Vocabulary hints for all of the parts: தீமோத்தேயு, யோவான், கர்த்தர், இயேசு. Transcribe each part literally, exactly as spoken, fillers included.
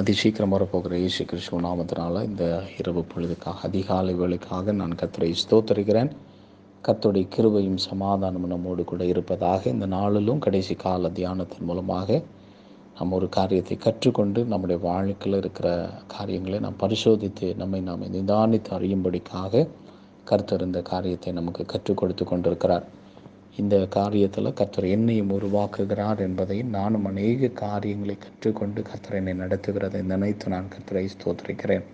அதி சீக்கிரம் வரப்போகிற இயேசு கிறிஸ்துவ நாமத்தினால இந்த இரவு பொழுதுக்காக அதிகாலை வேளைக்காக நான் கர்த்தரை ஸ்தோத்திரிக்கிறேன். கர்த்தருடைய கிருபையும் சமாதானமும் நம்மோடு கூட இருப்பதாக. இந்த நாளிலும் கடைசி கால தியானத்தின் மூலமாக நம்ம ஒரு காரியத்தை கற்றுக்கொண்டு நம்முடைய வாழ்க்கையில் இருக்கிற காரியங்களை நாம் பரிசோதித்து நம்மை நாம் நிதானித்து அறியும்படிக்காக கர்த்தர் இந்த காரியத்தை நமக்கு கற்றுக் கொடுத்து கொண்டிருக்கிறார். இந்த காரியத்தில் கர்த்தர் என்னையும் உருவாக்குகிறார் என்பதை நானும் அநேக காரியங்களை கற்றுக்கொண்டு கர்த்தர் என்னை நடத்துகிறதை நினைத்து நான் கர்த்தரை ஸ்தோத்திரிக்கிறேன்.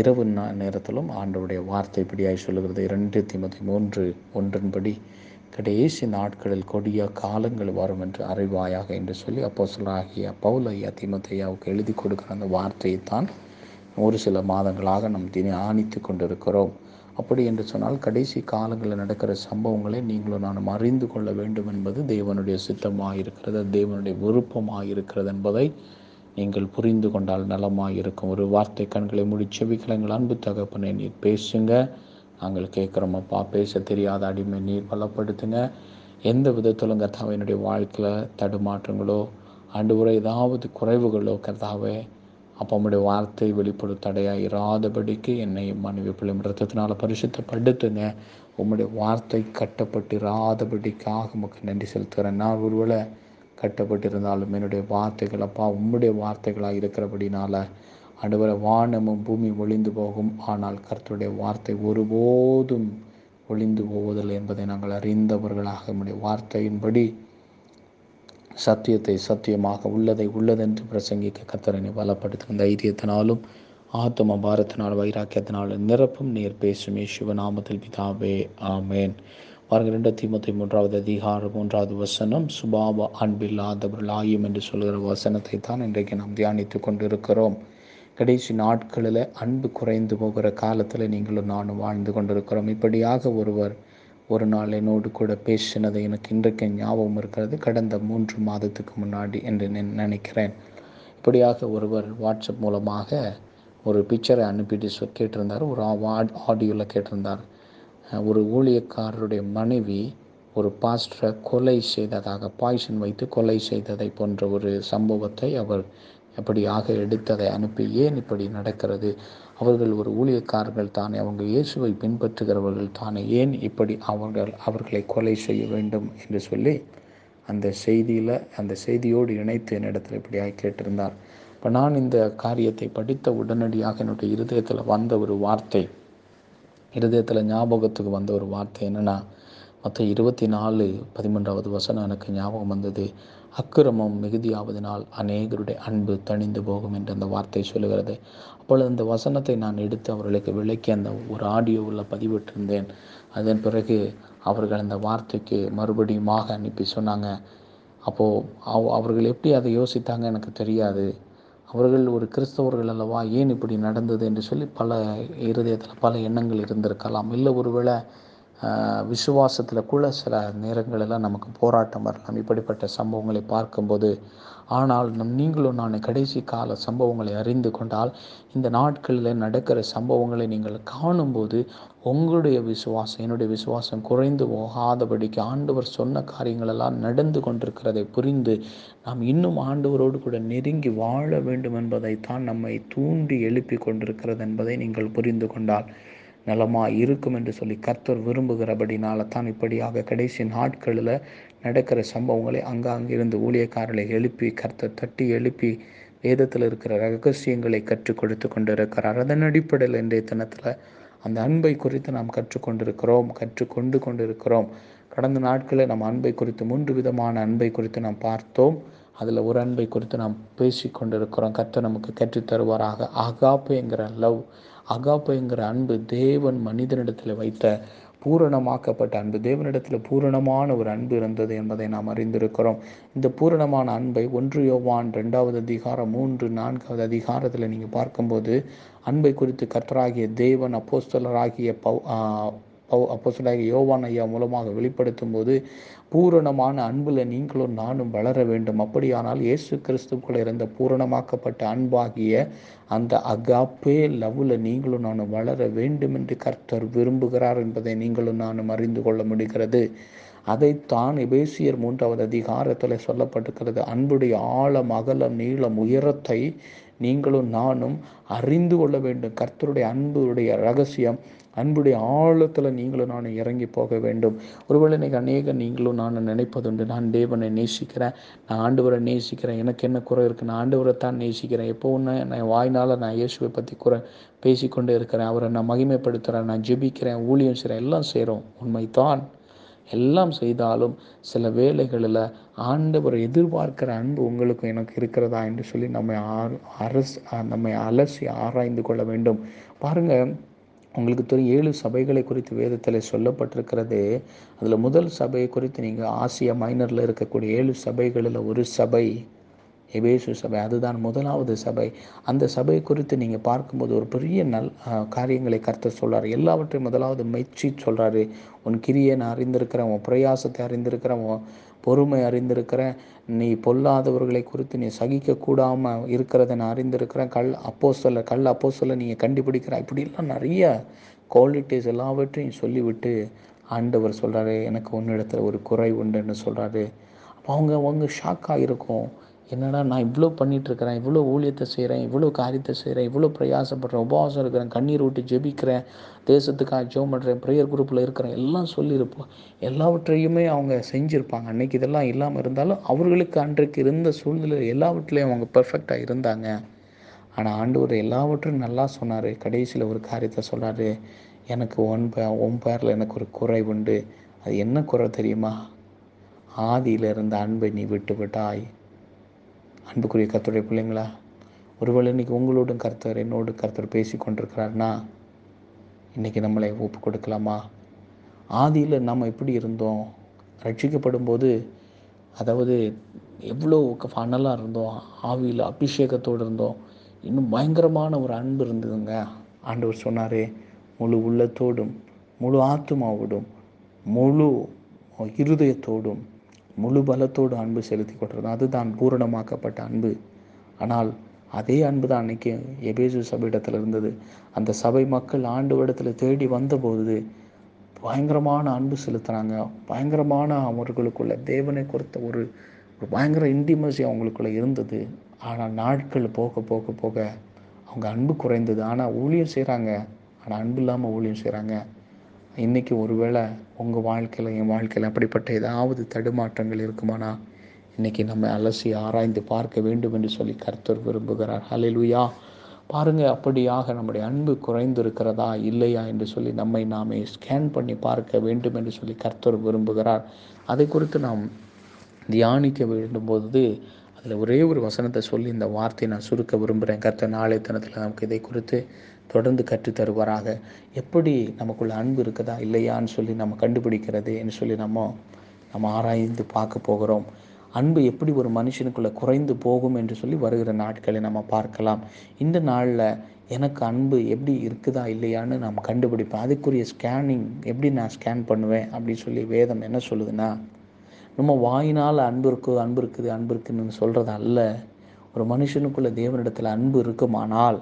இரவு நேரத்திலும் ஆண்டவருடைய வார்த்தை இப்படியாய் சொல்லுகிறது. இரண்டு தீமோத்தேயு மூன்று ஒன்றின்படி கடைசி நாட்களில் கொடிய காலங்கள் வரும் என்று அறிவாயாக என்று சொல்லி அப்போஸ்தலனாகிய பவுல் ஐயா தீமோத்தேயுவுக்கு எழுதி கொடுக்கிற அந்த வார்த்தையைத்தான் ஒரு சில மாதங்களாக நாம் தியானித்து கொண்டிருக்கிறோம். அப்படி என்று சொன்னால் கடைசி காலங்களில் நடக்கிற சம்பவங்களை நீங்களும் நானும் அறிந்து கொள்ள வேண்டும் என்பது தேவனுடைய சித்தமாக இருக்கிறது, தேவனுடைய விருப்பமாக இருக்கிறது என்பதை நீங்கள் புரிந்து கொண்டால் நலமாக இருக்கும். ஒரு வார்த்தை கண்களை முடிச்சவிக்கல. எங்கள் அன்பு தகப்பனை நீர் பேசுங்க, நாங்கள் கேட்குறோமப்பா. பேச தெரியாத அடிமை நீர் பலப்படுத்துங்க. எந்த விதத்திலும் கர்த்தாவே என்னுடைய வாழ்க்கையில் தடுமாற்றங்களோ ஆண்டு ஒரு ஏதாவது குறைவுகளோ கர்த்தாவே அப்போ நம்முடைய வார்த்தை வெளிப்படும் தடையாக இராதபடிக்கு என்னை மனைவி பிள்ளை ரத்தத்தினால் பரிசுத்தப்படுத்துங்க. உம்முடைய வார்த்தை கட்டப்பட்டு இராதபடிக்காக உமக்கு நன்றி செலுத்துகிறேன். நான் ஒருவேளை கட்டப்பட்டிருந்தாலும் என்னுடைய வார்த்தைகள் அப்பா உம்முடைய வார்த்தைகளாக இருக்கிறபடினால ஆண்டவரே வானமும் பூமி ஒளிந்து போகும், ஆனால் கர்த்தருடைய வார்த்தை ஒருபோதும் ஒளிந்து போவதில்லை என்பதை நாங்கள் அறிந்தவர்களாக நம்முடைய வார்த்தையின்படி சத்தியத்தை சத்தியமாக உள்ளதை உள்ளதென்று பிரசங்கிக்க கர்த்தரனை பலப்படுத்தும் தைரியத்தினாலும் ஆத்ம பாரத்தினால் வைராக்கியத்தினாலும் நிரப்பும் நீர் பேசும் சிவநாமத்தில் பிதாவே, ஆமேன். பாருங்கள், ரெண்டு தீமோத்தேயு மூன்றாவது அதிகாரம் மூன்றாவது வசனம் சுபாவ அன்பில்லாதவர்களாயும் என்று சொல்கிற வசனத்தை தான் இன்றைக்கு நாம் தியானித்து கொண்டிருக்கிறோம். கடைசி நாட்களில் அன்பு குறைந்து போகிற காலத்தில் நீங்களும் நானும் வாழ்ந்து கொண்டிருக்கிறோம். இப்படியாக ஒருவர் ஒரு நாள் என்னோடு கூட பேசினது எனக்கு இன்றைக்கு ஞாபகம் இருக்கிறது, கடந்த மூன்று மாதத்துக்கு முன்னாடி என்று நினைக்கிறேன். இப்படியாக ஒருவர் வாட்ஸ்அப் மூலமாக ஒரு பிக்சரை அனுப்பிட்டு கேட்டிருந்தார், ஒரு ஆடியோவில் கேட்டிருந்தார். ஒரு ஊழியக்காரருடைய மனைவி ஒரு பாஸ்டரை கொலை செய்ததாக, பாய்சன் வைத்து கொலை செய்ததை போன்ற ஒரு சம்பவத்தை அவர் எப்படியாக எடுத்ததை அனுப்பி, ஏன் இப்படி நடக்கிறது, அவர்கள் ஒரு ஊழியக்காரர்கள் தானே, அவங்க இயேசுவை பின்பற்றுகிறவர்கள் தானே, ஏன் இப்படி அவர்கள் அவர்களை கொலை செய்ய வேண்டும் என்று சொல்லி அந்த செய்தியில் அந்த செய்தியோடு இணைத்து என்னிடத்தில் இப்படியாக கேட்டிருந்தார். இப்போ நான் இந்த காரியத்தை படித்த உடனடியாக என்னுடைய இருதயத்தில் வந்த ஒரு வார்த்தை, இருதயத்தில் ஞாபகத்துக்கு வந்த ஒரு வார்த்தை என்னென்னா, மொத்தம் இருபத்தி நாலு பதிமூன்றாவது வசனம் எனக்கு ஞாபகம் வந்தது. அக்கிரமம் மிகுதியாவதினால் அநேகருடைய அன்பு தணிந்து போகும் என்று அந்த வார்த்தை சொல்லுகிறது. அப்பொழுது அந்த வசனத்தை நான் எடுத்து அவர்களுக்கு விளக்கி அந்த ஒரு ஆடியோவில் பதிவிட்டிருந்தேன். அதன் பிறகு அவர்கள் அந்த வார்த்தைக்கு மறுபடியுமாக அனுப்பி சொன்னாங்க. அப்போது அவ் அவர்கள் எப்படி அதை யோசித்தாங்க எனக்கு தெரியாது. அவர்கள் ஒரு கிறிஸ்தவர்கள் அல்லவா, ஏன் இப்படி நடந்தது என்று சொல்லி பல இருதயத்தில் பல எண்ணங்கள் இருந்திருக்கலாம். இல்லை ஒருவேளை விசுவாசத்தில் கூட சில நேரங்களெல்லாம் நமக்கு போராட்டம் வரலாம் இப்படிப்பட்ட சம்பவங்களை பார்க்கும்போது. ஆனால் நம் நீங்களும் நான் கடைசி கால சம்பவங்களை அறிந்து கொண்டால் இந்த நாட்களில் நடக்கிற சம்பவங்களை நீங்கள் காணும்போது உங்களுடைய விசுவாசம் என்னுடைய விசுவாசம் குறைந்து போகாதபடிக்கு ஆண்டவர் சொன்ன காரியங்களெல்லாம் நடந்து கொண்டிருக்கிறதை புரிந்து நாம் இன்னும் ஆண்டவரோடு கூட நெருங்கி வாழ வேண்டும் என்பதைத்தான் நம்மை தூண்டி எழுப்பி கொண்டிருக்கிறது என்பதை நீங்கள் புரிந்து கொண்டால் நலமாக இருக்கும் என்று சொல்லி கர்த்தர் விரும்புகிறபடினால தான் இப்படியாக கடைசி நாட்களில் நடக்கிற சம்பவங்களை அங்காங்கிருந்து ஊழியக்காரர்களை எழுப்பி கர்த்தர் தட்டி எழுப்பி வேதத்தில் இருக்கிற ரகசியங்களை கற்றுக் கொடுத்து கொண்டிருக்கிறார். அதன் அடிப்படையில் இன்றைய தினத்தில் அந்த அன்பை குறித்து நாம் கற்றுக்கொண்டிருக்கிறோம், கற்றுக்கொண்டு கொண்டிருக்கிறோம். கடந்த நாட்களில் நாம் அன்பை குறித்து மூன்று விதமான அன்பை குறித்து நாம் பார்த்தோம். அதில் ஒரு அன்பை குறித்து நாம் பேசி கொண்டிருக்கிறோம். கர்த்தர் நமக்கு கற்றுத்தருவாராக. அகாப்பேங்கிற லவ், அகாப்பேங்கிற அன்பு தேவன் மனிதனிடத்தில் வைத்த பூரணமாக்கப்பட்ட அன்பு, தேவனிடத்தில் பூரணமான ஒரு அன்பு இருந்தது என்பதை நாம் அறிந்திருக்கிறோம். இந்த பூரணமான அன்பை ஒன்று யோவான் ரெண்டாவது அதிகாரம் மூன்று நான்காவது அதிகாரத்தில் நீங்கள் பார்க்கும்போது அன்பை குறித்து கர்த்தராகிய தேவன் அப்போஸ்தலராகிய பவு அப்போஸ்தலராகிய யோவான் ஐயா மூலமாக வெளிப்படுத்தும் போது பூரணமான அன்பில் நீங்களும் நானும் வளர வேண்டும். அப்படியானால் இயேசு கிறிஸ்துக்குள்ளே இருந்த பூரணமாக்கப்பட்ட அன்பாகிய அந்த அகாப்பே லவ்வில் நீங்களும் நானும் வளர வேண்டும் என்று கர்த்தர் விரும்புகிறார் என்பதை நீங்களும் நானும் அறிந்து கொள்ள முடிகிறது. அதைத்தான் எபேசியர் மூன்றாவது அதிகாரத்தில் சொல்லப்பட்டிருக்கிறது. அன்புடைய ஆழம் அகலம் நீளம் உயரத்தை நீங்களும் நானும் அறிந்து கொள்ள வேண்டும். கர்த்தருடைய அன்புடைய ரகசியம், அன்புடைய ஆழத்தில் நீங்களும் நானும் இறங்கி போக வேண்டும். ஒருவேளை இன்னைக்கு அநேக நீங்களும் நானும் நினைப்பதுண்டு, நான் தேவனை நேசிக்கிறேன், நான் ஆண்டவரை நேசிக்கிறேன், எனக்கு என்ன குறை இருக்குது, நான் ஆண்டவரை தான் நேசிக்கிறேன், எப்போ ஒன்று நான் வாய்னால் நான் இயேசுவை பற்றி குறை பேசிக்கொண்டே இருக்கிறேன், அவரை நான் மகிமைப்படுத்துகிறேன், நான் ஜெபிக்கிறேன், ஊழியம் செய்கிறேன், எல்லாம் செய்கிறோம். உண்மைதான், எல்லாம் செய்தாலும் சில வேளைகளில் ஆண்டவர் எதிர்பார்க்கிற அன்பு உங்களுக்கு எனக்கு இருக்கிறதா என்று சொல்லி நம்மை அரசு நம்மை அலசி ஆராய்ந்து கொள்ள வேண்டும். பாருங்கள், உங்களுக்கு தெரியும், ஏழு சபைகளை குறித்து வேதத்தில் சொல்லப்பட்டிருக்கிறது. அதில் முதல் சபையை குறித்து நீங்கள் ஆசியா மைனரில் இருக்கக்கூடிய ஏழு சபைகளில் ஒரு சபை எபேசு சபை, அதுதான் முதலாவது சபை. அந்த சபை குறித்து நீங்கள் பார்க்கும்போது ஒரு பெரிய நல் காரியங்களை கர்த்தர் சொல்கிறார். எல்லாவற்றையும் முதலாவது மெச்சி சொல்கிறாரு. உன் கிரியை நான் அறிந்திருக்கிறேன், உன் பிரயாசத்தை அறிந்திருக்கிறேன், உன் பொறுமை அறிந்திருக்கிறேன், நீ பொல்லாதவர்களை குறித்து நீ சகிக்கக்கூடாமல் இருக்கிறத நான் அறிந்திருக்கிறேன், கல் அப்போஸ்தல கல் அப்போஸ்தல நீங்கள் கண்டுபிடிக்கிற, இப்படிலாம் நிறைய குவாலிட்டிஸ் எல்லாவற்றையும் சொல்லிவிட்டு ஆண்டவர் சொல்கிறாரு, எனக்கு உன்னிடத்தில் ஒரு குறை உண்டுன்னு சொல்கிறாரு. அப்போ அவங்க அவங்க ஷாக்காக இருக்கும், என்னடா நான் இவ்வளோ பண்ணிகிட்ருக்கிறேன், இவ்வளோ ஊழியத்தை செய்கிறேன், இவ்வளோ காரியத்தை செய்கிறேன், இவ்வளோ பிரயாசப்படுறேன், உபவாசம் இருக்கிறேன், கண்ணீர் விட்டு ஜெபிக்கிறேன், தேசத்துக்காக ஜெபம் பண்ணுறேன், ப்ரேயர் குரூப்பில் இருக்கிறேன், எல்லாம் சொல்லியிருப்போம், எல்லாவற்றையுமே அவங்க செஞ்சுருப்பாங்க. அன்றைக்கி இதெல்லாம் இல்லாமல் இருந்தாலும் அவர்களுக்கு அன்றைக்கு இருந்த சூழ்நிலை எல்லாவற்றிலையும் அவங்க பெர்ஃபெக்டாக இருந்தாங்க. ஆனால் ஆண்டவர் எல்லாவற்றையும் நல்லா சொன்னார். கடைசியில் ஒரு காரியத்தை சொல்கிறாரு, எனக்கு ஒன் பே ஒன் பேரில் எனக்கு ஒரு குறை உண்டு. அது என்ன குறை தெரியுமா? ஆதியில் இருந்த அன்பை நீ விட்டு விட்டாய். அன்புக்குரிய கர்த்தருடைய பிள்ளைங்களா, ஒருவேளை இன்றைக்கி உங்களோடும் கர்த்தர் என்னோடு கர்த்தர் பேசி கொண்டிருக்கிறார்னா இன்றைக்கி நம்மளை ஒப்பு கொடுக்கலாமா? ஆதியில் நாம் எப்படி இருந்தோம்? ரட்சிக்கப்படும் போது அதாவது எவ்வளோ ஃபனலாக இருந்தோம், ஆவியில் அபிஷேகத்தோடு இருந்தோம், இன்னும் பயங்கரமான ஒரு அன்பு இருந்ததுங்க. ஆண்டவர் சொன்னார், முழு உள்ளத்தோடும் முழு ஆத்துமாவோடும் முழு இருதயத்தோடும் முழு பலத்தோடு அன்பு செலுத்தி கொண்டிருந்தோம். அதுதான் பூரணமாக்கப்பட்ட அன்பு. ஆனால் அதே அன்பு தான் அன்றைக்கி எபேசு சபையிடத்தில் இருந்தது. அந்த சபை மக்கள் ஆண்டு இடத்தில் தேடி வந்தபோது பயங்கரமான அன்பு செலுத்துகிறாங்க. பயங்கரமான அவர்களுக்குள்ள தேவனை குறித்த ஒரு ஒரு பயங்கர இன்டிமசி அவங்களுக்குள்ளே இருந்தது. ஆனால் நாட்கள் போக போக போக அவங்க அன்பு குறைந்தது. ஆனால் ஊழியம் செய்கிறாங்க, ஆனால் அன்பு இல்லாமல் ஊழியம் செய்கிறாங்க. இன்றைக்கி ஒருவேளை உங்கள் வாழ்க்கையில் என் வாழ்க்கையில் அப்படிப்பட்ட ஏதாவது தடுமாற்றங்கள் இருக்குமானா இன்றைக்கி நம்ம அலசி ஆராய்ந்து பார்க்க வேண்டும் என்று சொல்லி கர்த்தர் விரும்புகிறார். ஹல்லேலூயா! பாருங்கள், அப்படியாக நம்முடைய அன்பு குறைந்திருக்கிறதா இல்லையா என்று சொல்லி நம்மை நாமே ஸ்கேன் பண்ணி பார்க்க வேண்டும் என்று சொல்லி கர்த்தர் விரும்புகிறார். அதை குறித்து நாம் தியானிக்க வேண்டும்போது அதில் ஒரே ஒரு வசனத்தை சொல்லி இந்த வார்த்தையை நான் சுருக்க விரும்புகிறேன். கர்த்தர் நாளை தினத்தில் நமக்கு இதை குறித்து தொடர்ந்து கற்றுத்தருவாராக. எப்படி நமக்குள்ள அன்பு இருக்குதா இல்லையான்னு சொல்லி நம்ம கண்டுபிடிக்கிறது என்று சொல்லி நம்ம நம்ம ஆராய்ந்து பார்க்க போகிறோம். அன்பு எப்படி ஒரு மனுஷனுக்குள்ளே குறைந்து போகும் என்று சொல்லி வருகிற நாட்களை நம்ம பார்க்கலாம். இந்த நாளில் எனக்கு அன்பு எப்படி இருக்குதா இல்லையான்னு நாம் கண்டுபிடிப்போம். அதுக்குரிய ஸ்கேனிங் எப்படி நான் ஸ்கேன் பண்ணுவேன் அப்படின்னு சொல்லி வேதம் என்ன சொல்லுதுன்னா, நம்ம வாயினால் அன்பு இருக்கு அன்பு இருக்குது அன்பு இருக்குதுன்னு சொல்கிறது அல்ல. ஒரு மனுஷனுக்குள்ளே தேவனிடத்தில் அன்பு இருக்குமானால்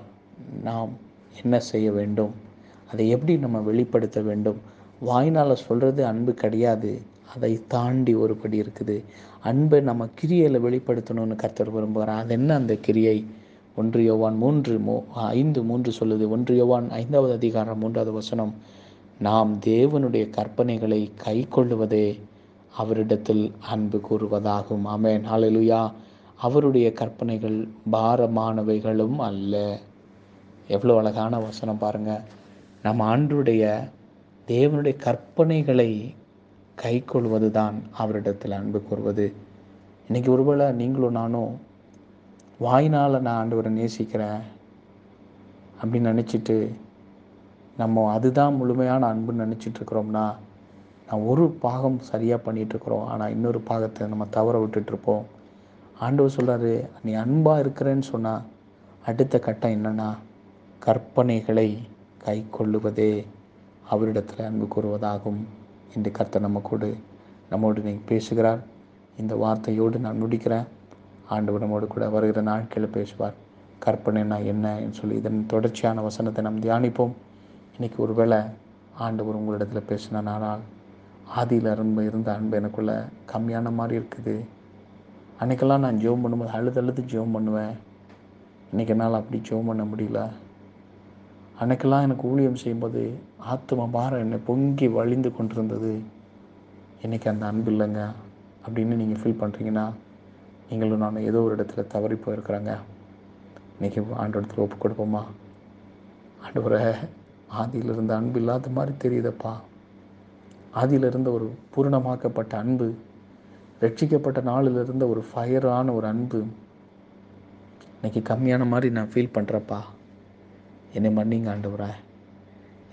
நாம் என்ன செய்ய வேண்டும், அதை எப்படி நம்ம வெளிப்படுத்த வேண்டும்? வாயினால் சொல்கிறது அன்பு கிடையாது, அதை தாண்டி ஒருபடி இருக்குது. அன்பை நம்ம கிரியையில் வெளிப்படுத்தணும்னு கர்த்தர் விரும்புகிறார். அது என்ன அந்த கிரியை? ஒன்று யோவான் மூன்று மூ ஐந்து மூன்று சொல்லுது. ஒன்று யோவான் ஐந்தாவது அதிகாரம் மூன்றாவது வசனம், நாம் தேவனுடைய கற்பனைகளை கை கொள்ளுவதே அவரிடத்தில் அன்பு கூறுவதாகும். ஆமென், ஹல்லேலூயா! அவருடைய கற்பனைகள் பாரமானவைகளும் அல்ல. எவ்வளோ அழகான வசனம் பாருங்கள். நம்ம ஆண்டவருடைய தேவனுடைய கற்பனைகளை கை கொள்வது தான் அவரிடத்தில் அன்பு கூறுவது. இன்றைக்கி ஒருவேளை நீங்களும் நானும் வாயினால் நான் ஆண்டவரை நேசிக்கிறேன் அப்படின்னு நினச்சிட்டு நம்ம அதுதான் முழுமையான அன்புன்னு நினச்சிட்ருக்கிறோம்னா நான் ஒரு பாகம் சரியாக பண்ணிகிட்ருக்குறோம், ஆனால் இன்னொரு பாகத்தை நம்ம தவற விட்டுட்ருப்போம். ஆண்டவர் சொல்கிறாரு, நீ அன்பாக இருக்கிறேன்னு சொன்னால் அடுத்த கட்டம் என்னென்னா கற்பனைகளை கை கொள்ளுவதே அவரிடத்தில் அன்பு கூறுவதாகும் என்று கர்த்தர் நம்ம கூட நம்மோடு நீங்கள் பேசுகிறார். இந்த வார்த்தையோடு நான் முடிக்கிறேன். ஆண்டவர் நம்மோடு கூட வருகிற நாட்களில் பேசுவார். கற்பனைனா என்னன்னு சொல்லி இதன் தொடர்ச்சியான வசனத்தை நாம் தியானிப்போம். இன்றைக்கி ஒருவேளை ஆண்டவர் உங்களிடத்தில் பேசினால் ஆதியில் அன்பு இருந்த அன்பு எனக்குள்ளே கம்மியான மாதிரி இருக்குது. அன்றைக்கெல்லாம் நான் ஜெபம் பண்ணும்போது அழுது அழுது ஜெபம் பண்ணுவேன். இன்றைக்கி என்னால் அப்படி ஜெபம் பண்ண முடியல. அன்றைக்கெல்லாம் எனக்கு ஊழியம் செய்யும்போது ஆத்ம பாரம் என்னை பொங்கி வழிந்து கொண்டிருந்தது. இன்றைக்கி அந்த அன்பு இல்லைங்க அப்படின்னு நீங்கள் ஃபீல் பண்ணுறீங்கன்னா நீங்களும் நான் ஏதோ ஒரு இடத்துல தவறி போயிருக்கிறாங்க. இன்றைக்கி ஆண்டவரத்தில் ஒப்பு கொடுப்போமா? ஆண்டவரே, ஆதியில் இருந்த அன்பு இல்லாத மாதிரி தெரியுதப்பா. ஆதியிலிருந்த ஒரு பூரணமாக்கப்பட்ட அன்பு, ரட்சிக்கப்பட்ட நாளிலிருந்த ஒரு ஃபயரான ஒரு அன்பு இன்றைக்கி கம்மியான மாதிரி நான் ஃபீல் பண்ணுறப்பா. என்னை மன்னிங்க ஆண்டவரே,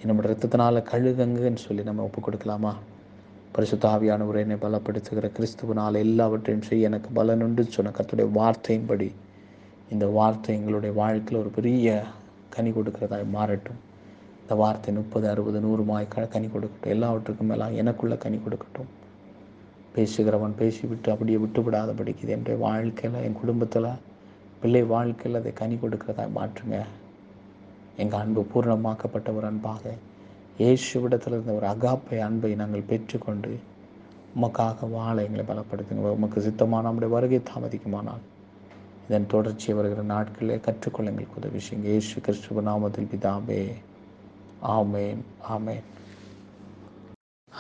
என்னோட ரத்தத்தினால் கழுகுங்கன்னு சொல்லி நம்ம ஒப்பு கொடுக்கலாமா? பரிசுத்த ஆவியானவரை என்னை பலப்படுத்துகிற கிறிஸ்துவனால் எல்லாவற்றையும் செய்ய எனக்கு பலனுண்டு சொன்ன கர்த்தருடைய வார்த்தையின்படி இந்த வார்த்தை எங்களுடைய வாழ்க்கையில் ஒரு பெரிய கனி கொடுக்கிறதாய் மாறட்டும். இந்த வார்த்தை முப்பது அறுபது நூறுமாய் கனி கொடுக்கட்டும். எல்லாவற்றுக்கும் மேலாம் எனக்குள்ளே கனி கொடுக்கட்டும். பேசுகிறவன் பேசிவிட்டு அப்படியே விட்டுவிடாதபடிக்கு இது என்னுடைய வாழ்க்கையில், என் குடும்பத்தில், பிள்ளை வாழ்க்கையில் அதை கனி கொடுக்கிறதாய் மாற்றுங்க. எங்கள் அன்பு பூர்ணமாக்கப்பட்ட ஒரு அன்பாக, இயேசு விடத்தில் இருந்த ஒரு அகாப்பை அன்பை நாங்கள் பெற்றுக்கொண்டு உமக்காக வாழ எங்களை பலப்படுத்துங்க. உமக்கு சித்தமான நம்முடைய வருகை தாமதிக்குமானால் இதன் தொடர்ச்சியை வருகிற நாட்களிலே கற்றுக்கொள்ள எங்களுக்கு உதவி செய்யுங்க. இயேசு கிறிஸ்துவ நாமத்தில் பிதாவே, ஆமேன், ஆமேன்.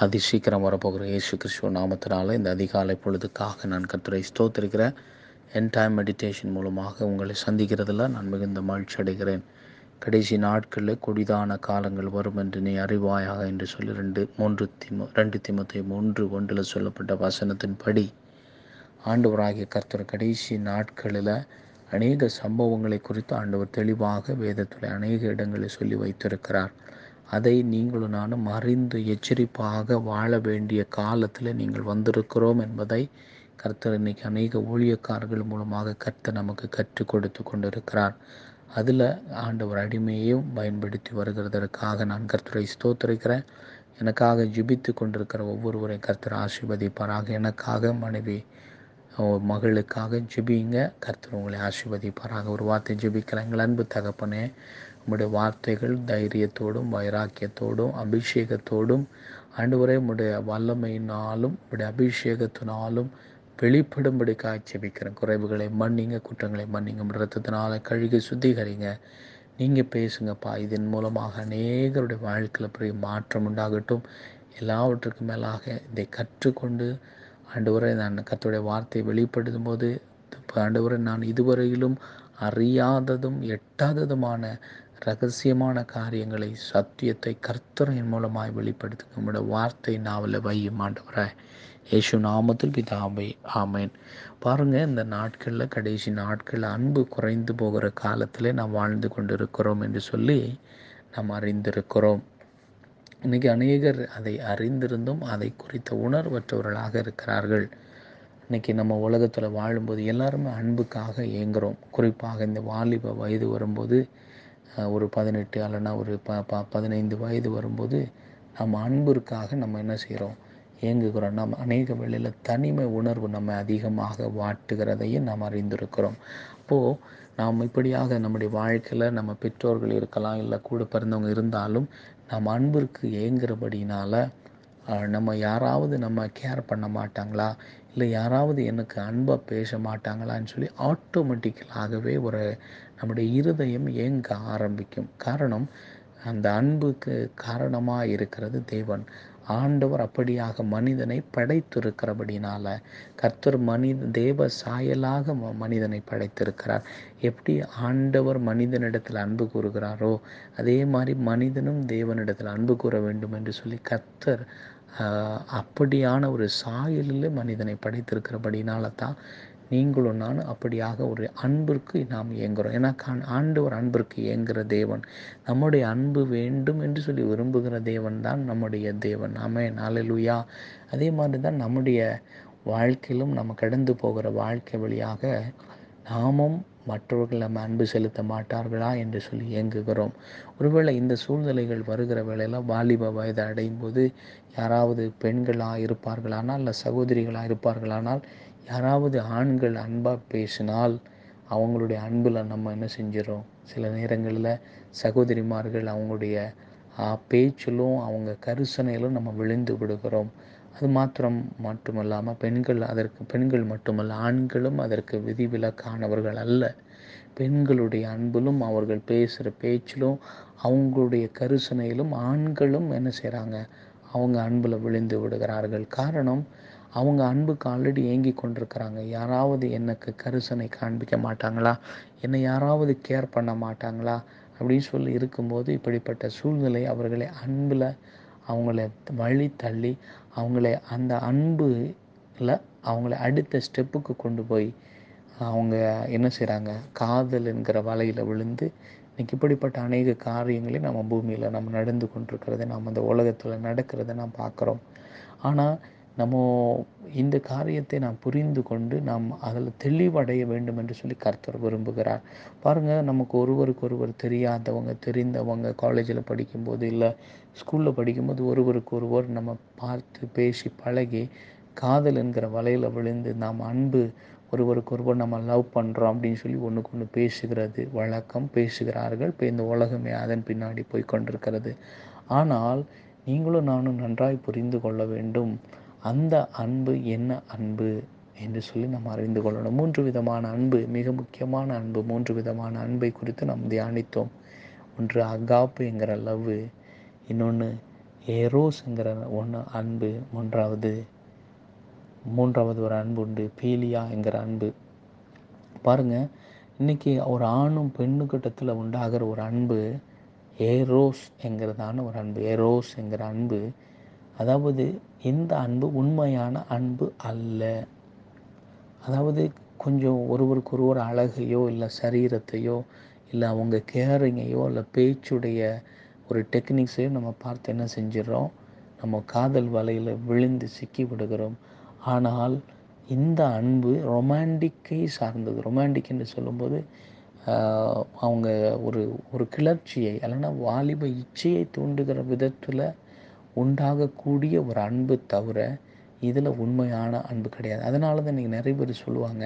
அதிசீக்கிரம் வரப்போகிற இயேசு கிறிஸ்துவ நாமத்தினால இந்த அதிகாலை பொழுதுக்காக நான் கர்த்தரை ஸ்தோத்திருக்கிற என் டைம் மெடிடேஷன் மூலமாக உங்களை சந்திக்கிறதுல நான் மிகுந்த மகிழ்ச்சி அடைகிறேன். கடைசி நாட்களில் கொடிதான காலங்கள் வரும் என்று நீ அறிவாயாக என்று சொல்லி ரெண்டு மூன்று தீமோ ரெண்டு தீமோத்தேயு மூன்று ஒன்றில் சொல்லப்பட்ட வசனத்தின்படி ஆண்டவராகிய கர்த்தர் கடைசி நாட்களில் அநேக சம்பவங்களை குறித்து ஆண்டவர் தெளிவாக வேதத்தில் அநேக இடங்களில் சொல்லி வைத்திருக்கிறார். அதை நீங்களும் நானும் அறிந்து எச்சரிப்பாக வாழ வேண்டிய காலத்தில் நீங்கள் வந்திருக்கிறோம் என்பதை கர்த்தர் இன்னைக்கு அநேக ஊழியக்காரர்கள் மூலமாக கர்த்தர் நமக்கு கற்றுக் கொடுத்து கொண்டிருக்கிறார். அதில் ஆண்டவர் அடிமையையும் பயன்படுத்தி வருகிறதற்காக நான் கர்த்தரை ஸ்தோத்திரிக்கிறேன். எனக்காக ஜெபித்து கொண்டிருக்கிற ஒவ்வொருவரையும் கர்த்தர் ஆசீர்வதிப்பாராக. எனக்காக, மனைவி, மகளுக்காக ஜெபிங்க, கர்த்தர் உங்களை ஆசீர்வதிப்பாராக. ஒரு வார்த்தை ஜெபிக்கலாம். எங்கள் அன்பு தகப்பனே, உங்களுடைய வார்த்தைகள் தைரியத்தோடும் வைராக்கியத்தோடும் அபிஷேகத்தோடும் ஆண்டவரே உங்களுடைய வல்லமையினாலும் உங்களுடைய அபிஷேகத்தினாலும் வெளிப்படும்படி காய்ச்சபிக்கிறேன். குறைவுகளை மன்னிங்க, குற்றங்களை மன்னிங்க, ரத்தத்தினால் கழுகி சுத்திகரிங்க. நீங்கள் பேசுங்கப்பா. இதன் மூலமாக அநேகருடைய வாழ்க்கையில் பெரிய மாற்றம் உண்டாகட்டும். எல்லாவற்றுக்கும் மேலாக இதை கற்றுக்கொண்டு ஆண்டவரை நான் கர்த்தருடைய வார்த்தையை வெளிப்படுத்தும் போது ஆண்டவரை நான் இதுவரையிலும் அறியாததும் எட்டாததுமான இரகசியமான காரியங்களை, சத்தியத்தை கர்த்தரின் மூலமாக வெளிப்படுத்துங்க. உங்களோட வார்த்தை நாவல வையும் ஆண்டவரை, இயேசு நாமத்தில் பிதாவே, ஆமேன். பாருங்கள், இந்த நாட்களில், கடைசி நாட்களில் அன்பு குறைந்து போகிற காலத்தில் நாம் வாழ்ந்து கொண்டிருக்கிறோம் என்று சொல்லி நாம் அறிந்திருக்கிறோம். இன்றைக்கி அநேகர் அதை அறிந்திருந்தும் அதை குறித்த உணர்வற்றவர்களாக இருக்கிறார்கள். இன்றைக்கி நம்ம உலகத்தில் வாழும்போது எல்லாருமே அன்புக்காக ஏங்குகிறோம். குறிப்பாக இந்த வாலிப வயது வரும்போது, ஒரு பதினெட்டு அல்லனா ஒரு ப ப பதினைந்து வயது வரும்போது நம்ம அன்பிற்காக நம்ம என்ன செய்கிறோம், இயங்குகிறோம். நாம் அநேக வேளையில் தனிமை உணர்வு நம்ம அதிகமாக வாட்டுகிறதையும் நாம் அறிந்திருக்கிறோம். அப்போது நாம் இப்படியாக நம்முடைய வாழ்க்கையில் நம்ம பெற்றோர்கள் இருக்கலாம், இல்லை கூட பிறந்தவங்க இருந்தாலும் நாம் அன்பிற்கு ஏங்குகிறபடினால் நம்ம யாராவது நம்ம கேர் பண்ண மாட்டாங்களா, இல்லை யாராவது எனக்கு அன்பாக பேச மாட்டாங்களான்னு சொல்லி ஆட்டோமேட்டிக்கலாகவே ஒரு நம்முடைய இருதயம் ஏங்க ஆரம்பிக்கும். காரணம், அந்த அன்புக்கு காரணமாக இருக்கிறது தேவன். ஆண்டவர் அப்படியாக மனிதனை படைத்திருக்கிறபடினால, கர்த்தர் மனித தேவ சாயலாக மனிதனை படைத்திருக்கிறார். எப்படி ஆண்டவர் மனிதனிடத்தில் அன்பு கூறுகிறாரோ அதே மாதிரி மனிதனும் தேவனிடத்தில் அன்பு கூற வேண்டும் என்று சொல்லி கர்த்தர் அப்படியான ஒரு சாயலில் மனிதனை படைத்திருக்கிறபடினால தான் நீங்களும் நான் அப்படியாக ஒரு அன்பிற்கு நாம் ஏங்குகிறோம். ஏன்னா ஆண்டவர் அன்பிற்கு ஏங்குகிற தேவன், நம்முடைய அன்பு வேண்டும் என்று சொல்லி விரும்புகிற தேவன் தான் நம்முடைய தேவன். ஆமென், அல்லேலூயா. அதே மாதிரி தான் நம்முடைய வாழ்க்கையிலும் நம்ம கடந்து போகிற வாழ்க்கை வழியாக நாமும் மற்றவர்கள் நம்ம அன்பு செலுத்த மாட்டார்களா என்று சொல்லி ஏங்குகிறோம். ஒருவேளை இந்த சூழ்நிலைகள் வருகிற வேளையில் வாலிப வயது அடையும் போது யாராவது பெண்களாக இருப்பார்களானால், இல்லை சகோதரிகளாக இருப்பார்களானால், யாராவது ஆண்கள் அன்பாக பேசினால் அவங்களுடைய அன்பில் நம்ம என்ன செஞ்சிடும், சில நேரங்களில் சகோதரிமார்கள் அவங்களுடைய பேச்சிலும் அவங்க கரிசனையிலும் நம்ம விழுந்து விடுகிறோம். அது மாத்திரம் மட்டுமல்லாமல் பெண்கள் அதற்கு பெண்கள் மட்டுமல்ல ஆண்களும் அதற்கு விதிவிலக்கானவர்கள் அல்ல. பெண்களுடைய அன்பிலும் அவர்கள் பேசுகிற பேச்சிலும் அவங்களுடைய கரிசனையிலும் ஆண்களும் என்ன செய்கிறாங்க, அவங்க அன்பில் விழுந்து விடுகிறார்கள். காரணம், அவங்க அன்புக்கு ஆல்ரெடி ஏங்கி கொண்டிருக்கிறாங்க. யாராவது எனக்கு கரிசனை காண்பிக்க மாட்டாங்களா, என்னை யாராவது கேர் பண்ண மாட்டாங்களா அப்படின்னு சொல்லி இருக்கும்போது இப்படிப்பட்ட சூழ்நிலை அவர்களை அன்பில் அவங்கள வழி தள்ளி அவங்கள அந்த அன்புல அவங்கள அடுத்த ஸ்டெப்புக்கு கொண்டு போய் அவங்க என்ன செய்கிறாங்க, காதல் என்கிற வலையில் விழுந்து இன்றைக்கி இப்படிப்பட்ட அநேக காரியங்களையும் நம்ம பூமியில் நம்ம நடந்து கொண்டிருக்கிறத, நம்ம அந்த உலகத்தில் நடக்கிறத நாம் பார்க்குறோம். ஆனால் நம்ம இந்த காரியத்தை நாம் புரிந்து கொண்டு நாம் அதில் தெளிவடைய வேண்டும் என்று சொல்லி கர்த்தர் விரும்புகிறார். பாருங்கள், நமக்கு ஒருவருக்கு ஒருவர் தெரியாதவங்க தெரிந்தவங்க காலேஜில் படிக்கும்போது இல்லை ஸ்கூலில் படிக்கும்போது ஒருவருக்கு ஒருவர் நம்ம பார்த்து பேசி பழகி காதல் என்கிற வலையில் விழுந்து நாம் அன்பு ஒருவருக்கு ஒருவர் நம்ம லவ் பண்ணுறோம் அப்படின்னு சொல்லி ஒன்றுக்கு ஒன்று பேசுகிறது வழக்கம், பேசுகிறார்கள். இப்போ இந்த உலகமே அதன் பின்னாடி போய் கொண்டிருக்கிறது. ஆனால் நீங்களும் நானும் நன்றாய் புரிந்து கொள்ள வேண்டும், அந்த அன்பு என்ன அன்பு என்று சொல்லி நாம் அறிந்து கொள்ளணும். மூன்று விதமான அன்பு, மிக முக்கியமான அன்பு, மூன்று விதமான அன்பை குறித்து நாம் தியானித்தோம். ஒன்று அகாப்பு என்கிற லவ், இன்னொன்று ஏரோஸ் என்கிற ஒன்று அன்பு, மூன்றாவது மூன்றாவது ஒரு அன்பு உண்டு பீலியா என்கிற அன்பு. பாருங்கள், இன்றைக்கி ஒரு ஆணும் பெண்ணுக்கிட்டத்தில் உண்டாகிற ஒரு அன்பு ஏரோஸ் என்கிறதான ஒரு அன்பு. ஏரோஸ் என்கிற அன்பு, அதாவது இந்த அன்பு உண்மையான அன்பு அல்ல. அதாவது கொஞ்சம் ஒருவருக்கு ஒருவர் அழகையோ இல்லை சரீரத்தையோ இல்லை அவங்க கேரிங்கையோ இல்லை பேச்சுடைய ஒரு டெக்னிக்ஸையும் நம்ம பார்த்து என்ன செஞ்சிடறோம், நம்ம காதல் வலையில் விழுந்து சிக்கி விடுகிறோம். ஆனால் இந்த அன்பு ரொமான்டிக்கை சார்ந்தது. ரொமான்டிக் என்று சொல்லும்போது அவங்க ஒரு ஒரு கிளர்ச்சியை அல்லனா வாலிப இச்சையை தூண்டுகிற விதத்தில் உண்டாகக்கூடிய ஒரு அன்பு தவிர இதில் உண்மையான அன்பு கிடையாது. அதனால தான் இன்றைக்கி நிறைய பேர் சொல்லுவாங்க,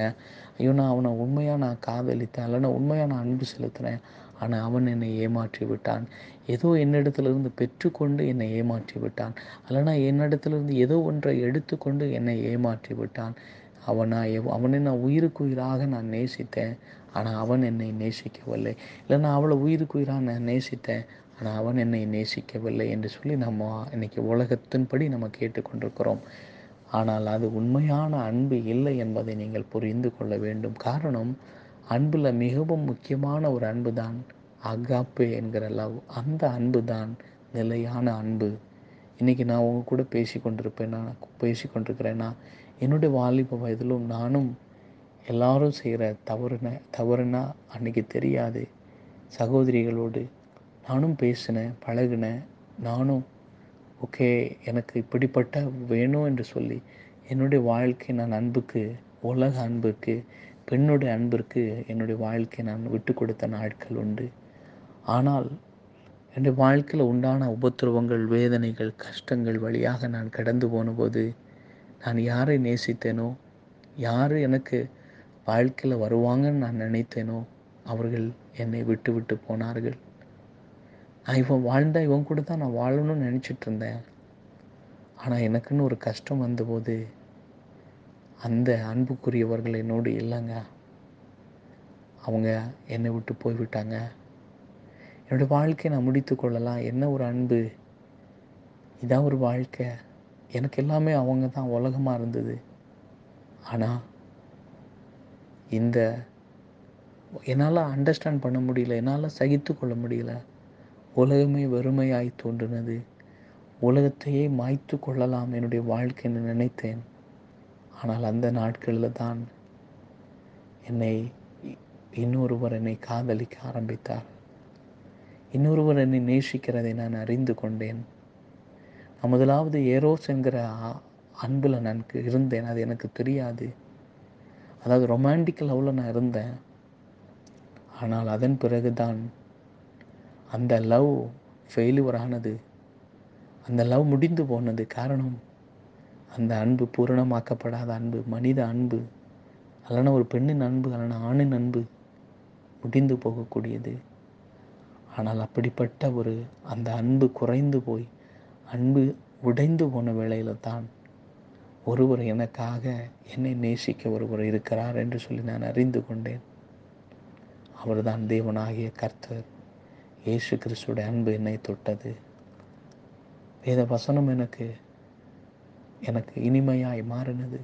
ஐயோ நான் அவனை உண்மையாக நான் காதலித்தேன் அல்லனா உண்மையான அன்பு செலுத்தினேன், ஆனால் அவன் என்னை ஏமாற்றி விட்டான், ஏதோ என்னிடத்திலிருந்து பெற்றுக்கொண்டு என்னை ஏமாற்றி விட்டான், அல்லனா என்னிடத்திலிருந்து ஏதோ ஒன்றை எடுத்துக்கொண்டு என்னை ஏமாற்றி விட்டான், அவனா அவனை நான் உயிருக்குயிராக நான் நேசித்தேன் ஆனால் அவன் என்னை நேசிக்கவில்லை, இல்லைனா அவளை உயிருக்குயிராக நான் நேசித்தேன் ஆனால் அவன் என்னை நேசிக்கவில்லை என்று சொல்லி நம்ம இன்றைக்கி உலகத்தின்படி நம்ம கேட்டுக்கொண்டிருக்கிறோம். ஆனால் அது உண்மையான அன்பு இல்லை என்பதை நீங்கள் புரிந்து கொள்ள வேண்டும். காரணம், அன்பில் மிகவும் முக்கியமான ஒரு அன்பு தான் அகாப்பே என்கிற லவ். அந்த அன்பு தான் நிலையான அன்பு. இன்றைக்கி நான் உங்கள் கூட பேசி கொண்டிருப்பேன், நான் பேசி கொண்டிருக்கிறேன்னா என்னுடைய வாலிப வயதிலும் நானும் எல்லாரும் செய்கிற தவறுன தவறுனா அன்றைக்கி தெரியாது. சகோதரிகளோடு நானும் பேசினேன் பழகினேன், நானும் ஓகே எனக்கு இப்படிப்பட்ட வேணும் என்று சொல்லி என்னுடைய வாழ்க்கை நான் அன்புக்கு உலக அன்புக்கு பெண்ணுடைய அன்பிற்கு என்னுடைய வாழ்க்கையை நான் விட்டு கொடுத்த நாட்கள் உண்டு. ஆனால் என்னுடைய வாழ்க்கையில் உண்டான உபத்திரவங்கள் வேதனைகள் கஷ்டங்கள் வழியாக நான் கடந்து போனபோது நான் யாரை நேசித்தேனோ யார் எனக்கு வாழ்க்கையில் வருவாங்கன்னு நான் நினைத்தேனோ அவர்கள் என்னை விட்டு விட்டு போனார்கள். நான் இவன் வாழ்ந்தா இவன் கூட தான் நான் வாழணும்னு நினச்சிட்டு இருந்தேன். ஆனால் எனக்குன்னு ஒரு கஷ்டம் வந்தபோது அந்த அன்புக்குரியவர்கள் என்னோடு இல்லைங்க, அவங்க என்னை விட்டு போய்விட்டாங்க. என்னோடய வாழ்க்கையை நான் முடித்து கொள்ளலாம், என்ன ஒரு அன்பு, இதான் ஒரு வாழ்க்கை, எனக்கு எல்லாமே அவங்க தான் உலகமாக இருந்தது. ஆனால் இந்த என்னால் அண்டர்ஸ்டாண்ட் பண்ண முடியல, என்னால் சகித்து கொள்ள முடியல, உலகமே வெறுமையாய் தோன்றினது, உலகத்தையே மாய்த்து கொள்ளலாம் என்னுடைய வாழ்க்கைன்னு நினைத்தேன். ஆனால் அந்த நாட்களில் தான் என்னை இன்னொருவர் என்னை காதலிக்க ஆரம்பித்தார், இன்னொருவர் என்னை நேசிக்கிறதை நான் அறிந்து கொண்டேன். நான் முதலாவது ஏரோஸ் என்கிற அன்பில் நான் இருந்தேன், அது எனக்கு தெரியாது, அதாவது ரொமான்டிக் லவ்வில் நான் இருந்தேன். ஆனால் அதன் பிறகு தான் அந்த லவ் ஃபெயிலுவர் ஆனது, அந்த லவ் முடிந்து போனது. காரணம், அந்த அன்பு பூரணமாக்கப்படாத அன்பு, மனித அன்பு அல்லனா ஒரு பெண்ணின் அன்பு அல்லனா ஆணின் அன்பு முடிந்து போகக்கூடியது. ஆனால் அப்படிப்பட்ட ஒரு அந்த அன்பு குறைந்து போய் அன்பு உடைந்து போன வேளையில் தான் ஒருவர் எனக்காக என்னை நேசிக்க ஒருவர் இருக்கிறார் என்று சொல்லி நான் அறிந்து கொண்டேன். அவர்தான் தேவனாகிய கர்த்தர். இயேசு கிறிஸ்துடைய அன்பு என்னை தொட்டது. வேத வசனம் எனக்கு எனக்கு இனிமையாய் மாறினது.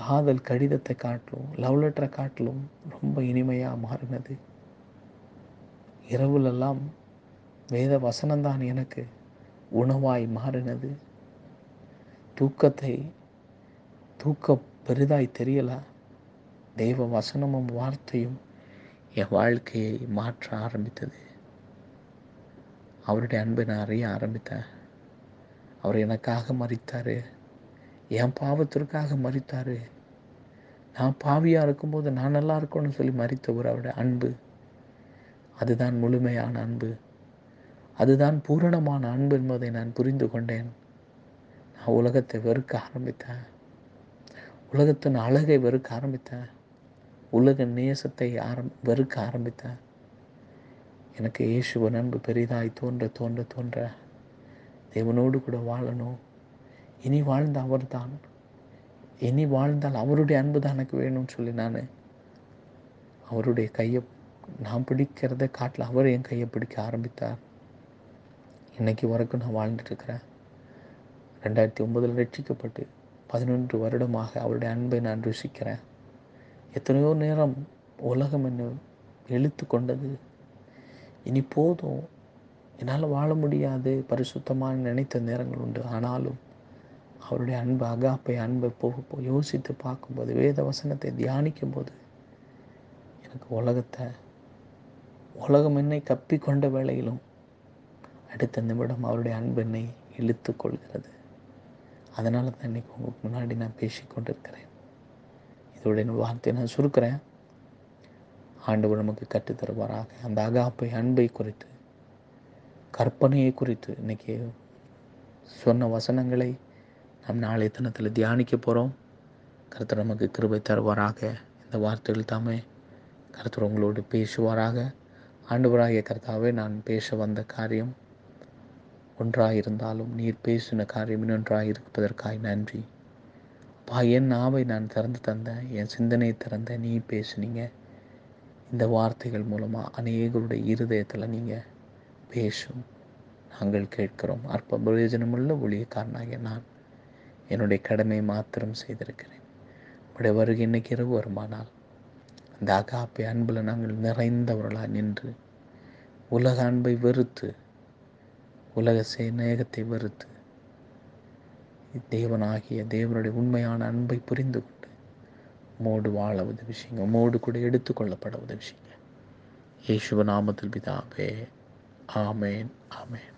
காதல் கடிதத்தை காட்டிலும் லவ் லெட்டரை காட்டிலும் ரொம்ப இனிமையாக மாறினது. இரவுலெல்லாம் வேத வசனம்தான் எனக்கு உணவாய் மாறினது. தூக்கத்தை தூக்க பெரிதாய் தெரியலா, தெய்வ வசனமும் வார்த்தையும் என் வாழ்க்கையை மாற்ற ஆரம்பித்தது. அவருடைய அன்பை நான் அறிய ஆரம்பித்தேன். அவர் எனக்காக மரித்தார், என் பாவத்திற்காக மரித்தார். நான் பாவியாக இருக்கும்போது நான் நல்லா இருக்கணும்னு சொல்லி மரித்த ஒரு அவருடைய அன்பு, அதுதான் முழுமையான அன்பு, அதுதான் பூரணமான அன்பு என்பதை நான் புரிந்து கொண்டேன். நான் உலகத்தை வெறுக்க ஆரம்பித்தேன், உலகத்தின் அழகை வெறுக்க ஆரம்பித்தேன், உலக நேசத்தை ஆரம் வெறுக்க ஆரம்பித்தேன். எனக்கு இயேசுவின் அன்பு பெரிதாய் தோன்ற தோன்ற தோன்ற தேவனோடு கூட வாழணும். இனி வாழ்ந்த அவர் தான், இனி வாழ்ந்தால் அவருடைய அன்பு தான் எனக்கு வேணும்னு சொல்லி நான் அவருடைய கையை, நான் பிடிக்கிறத காட்டில் அவர் என் கையை பிடிக்க ஆரம்பித்தார். இன்றைக்கி வரைக்கும் நான் வாழ்ந்துட்டுருக்கிறேன். ரெண்டாயிரத்தி ஒன்பதில் ரட்சிக்கப்பட்டு பதினொன்று வருடமாக அவருடைய அன்பை நான் ருசிக்கிறேன். எத்தனையோ நேரம் உலகம் என்னை இழுத்து கொண்டது. இனி போதும், என்னால் வாழ முடியாது பரிசுத்தமாக நினைத்த நேரங்கள் உண்டு. ஆனாலும் அவருடைய அன்பு, அகாப்பை அன்பை போக யோசித்து பார்க்கும்போது, வேத வசனத்தை தியானிக்கும் போது, எனக்கு உலகத்தை, உலகம் என்னை கப்பி கொண்ட வேளையிலும் அடுத்த நிமிடம் அவருடைய அன்பு என்னை இழுத்து கொள்கிறது. அதனால தான் இன்றைக்கி உங்களுக்கு முன்னாடி நான் பேசிக்கொண்டிருக்கிறேன். இதோடைய வார்த்தையை நான் சுருக்கிறேன். ஆண்டவர் நமக்கு கற்றுத்தருவாராக. அந்த அகாப்பை அன்பை குறித்து, கற்பனையை குறித்து இன்றைக்கி சொன்ன வசனங்களை நாம் நாளைய தினத்தில் தியானிக்க போகிறோம். கர்த்தர் நமக்கு கிருபை தருவாராக. இந்த வார்த்தைகள் தாமே கர்த்தர் உங்களோடு பேசுவாராக. ஆண்டவராகிய கர்த்தாவே, நான் பேச வந்த காரியம் ஒன்றாக இருந்தாலும் நீர் பேசின காரியம் இன்னொன்றாக இருப்பதற்காக நன்றி. அப்பா, என் நாவை நான் திறந்து தந்தேன், என் சிந்தனையை திறந்த நீ பேசுனீங்க. இந்த வார்த்தைகள் மூலமாக அநேகருடைய இருதயத்தில் நீங்கள் பேசும். நாங்கள் கேட்கிறோம். அற்ப பிரயோஜனமுள்ள ஊழியக்காரனாகிய நான் என்னுடைய கடமை மாத்திரம் செய்திருக்கிறேன். உடைய வருகை இன்னைக்கு இரவு வருமானால் அந்த அகாப்பை அன்பில் நாங்கள் நிறைந்தவர்களாக நின்று உலக அன்பை வெறுத்து, உலக சேனேகத்தை வெறுத்து, தேவனாகிய தேவனுடைய உண்மையான அன்பை புரிந்து கொண்டு உமோடு வாழ உதவிச்சிங்க, உமோடு கூட எடுத்துக்கொள்ளப்பட உதவிச்சிங்க. இயேசுவின் நாமத்தில் பிதாவே, ஆமேன், ஆமேன்.